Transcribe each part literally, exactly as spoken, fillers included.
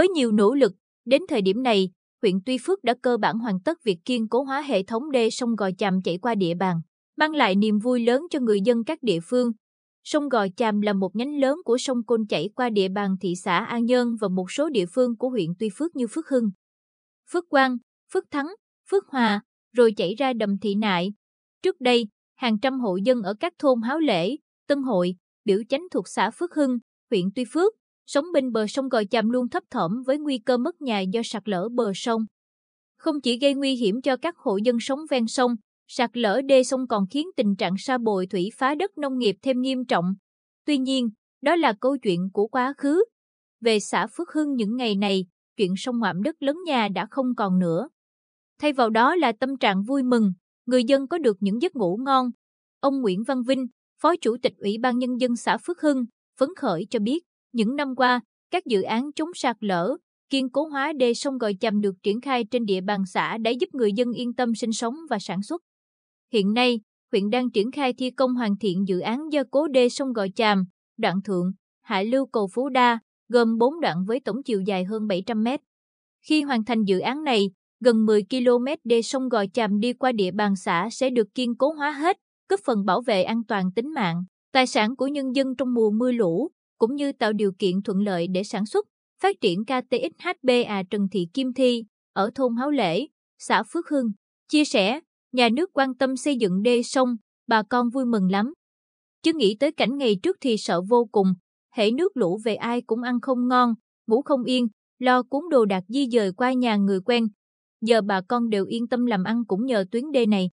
Với nhiều nỗ lực, đến thời điểm này, huyện Tuy Phước đã cơ bản hoàn tất việc kiên cố hóa hệ thống đê sông Gò Chàm chảy qua địa bàn, mang lại niềm vui lớn cho người dân các địa phương. Sông Gò Chàm là một nhánh lớn của sông Côn chảy qua địa bàn thị xã An Nhơn và một số địa phương của huyện Tuy Phước như Phước Hưng, Phước Quang, Phước Thắng, Phước Hòa, rồi chảy ra đầm Thị Nại. Trước đây, hàng trăm hộ dân ở các thôn Háo Lễ, Tân Hội, Biểu Chánh thuộc xã Phước Hưng, huyện Tuy Phước, sống bên bờ sông Gò Chàm luôn thấp thỏm với nguy cơ mất nhà do sạt lở bờ sông. Không chỉ gây nguy hiểm cho các hộ dân sống ven sông, sạt lở đê sông còn khiến tình trạng sa bồi thủy phá đất nông nghiệp thêm nghiêm trọng. Tuy nhiên, đó là câu chuyện của quá khứ. Về xã Phước Hưng những ngày này, chuyện sông ngoạm đất lấn nhà đã không còn nữa. Thay vào đó là tâm trạng vui mừng, người dân có được những giấc ngủ ngon. Ông Nguyễn Văn Vinh, Phó Chủ tịch Ủy ban Nhân dân xã Phước Hưng, phấn khởi cho biết, những năm qua, các dự án chống sạt lở, kiên cố hóa đê sông Gò Chàm được triển khai trên địa bàn xã đã giúp người dân yên tâm sinh sống và sản xuất. Hiện nay, huyện đang triển khai thi công hoàn thiện dự án gia cố đê sông Gò Chàm, đoạn thượng, hạ lưu cầu Phú Đa, gồm bốn đoạn với tổng chiều dài hơn bảy trăm mét. Khi hoàn thành dự án này, gần mười ki lô mét đê sông Gò Chàm đi qua địa bàn xã sẽ được kiên cố hóa hết, góp phần bảo vệ an toàn tính mạng, tài sản của nhân dân trong mùa mưa lũ, cũng như tạo điều kiện thuận lợi để sản xuất, phát triển. K T X H B A Trần Thị Kim Thi, ở thôn Háo Lễ, xã Phước Hưng, chia sẻ, nhà nước quan tâm xây dựng đê sông, bà con vui mừng lắm. Chứ nghĩ tới cảnh ngày trước thì sợ vô cùng, hễ nước lũ về ai cũng ăn không ngon, ngủ không yên, lo cuốn đồ đạc di dời qua nhà người quen. Giờ bà con đều yên tâm làm ăn cũng nhờ tuyến đê này.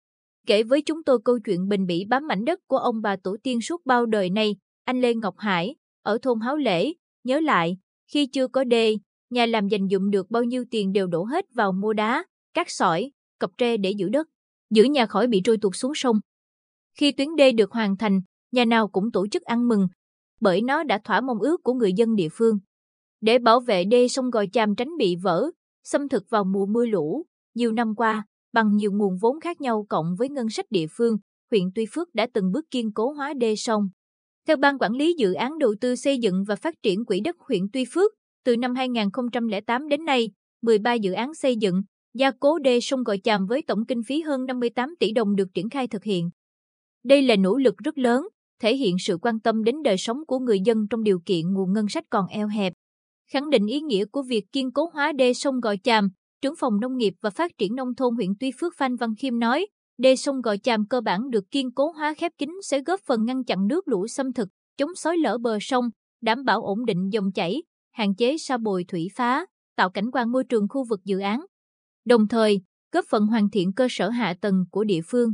Kể với chúng tôi câu chuyện bền bỉ bám mảnh đất của ông bà tổ tiên suốt bao đời này, anh Lê Ngọc Hải, ở thôn Háo Lễ, nhớ lại, khi chưa có đê, nhà làm dành dụm được bao nhiêu tiền đều đổ hết vào mua đá, cát sỏi, cọc tre để giữ đất, giữ nhà khỏi bị trôi tuột xuống sông. Khi tuyến đê được hoàn thành, nhà nào cũng tổ chức ăn mừng, bởi nó đã thỏa mong ước của người dân địa phương. Để bảo vệ đê sông Gò Chàm tránh bị vỡ, xâm thực vào mùa mưa lũ, nhiều năm qua, bằng nhiều nguồn vốn khác nhau cộng với ngân sách địa phương, huyện Tuy Phước đã từng bước kiên cố hóa đê sông. Theo Ban Quản lý Dự án Đầu tư Xây dựng và Phát triển Quỹ đất huyện Tuy Phước, từ năm hai nghìn không trăm lẻ tám đến nay, mười ba dự án xây dựng, gia cố đê sông Gò Chàm với tổng kinh phí hơn năm mươi tám tỷ đồng được triển khai thực hiện. Đây là nỗ lực rất lớn, thể hiện sự quan tâm đến đời sống của người dân trong điều kiện nguồn ngân sách còn eo hẹp. Khẳng định ý nghĩa của việc kiên cố hóa đê sông Gò Chàm, Trưởng phòng Nông nghiệp và Phát triển Nông thôn huyện Tuy Phước Phan Văn Khiêm nói, đê sông Gò Chàm cơ bản được kiên cố hóa khép kín sẽ góp phần ngăn chặn nước lũ xâm thực, chống xói lở bờ sông, đảm bảo ổn định dòng chảy, hạn chế sa bồi thủy phá, tạo cảnh quan môi trường khu vực dự án. Đồng thời, góp phần hoàn thiện cơ sở hạ tầng của địa phương.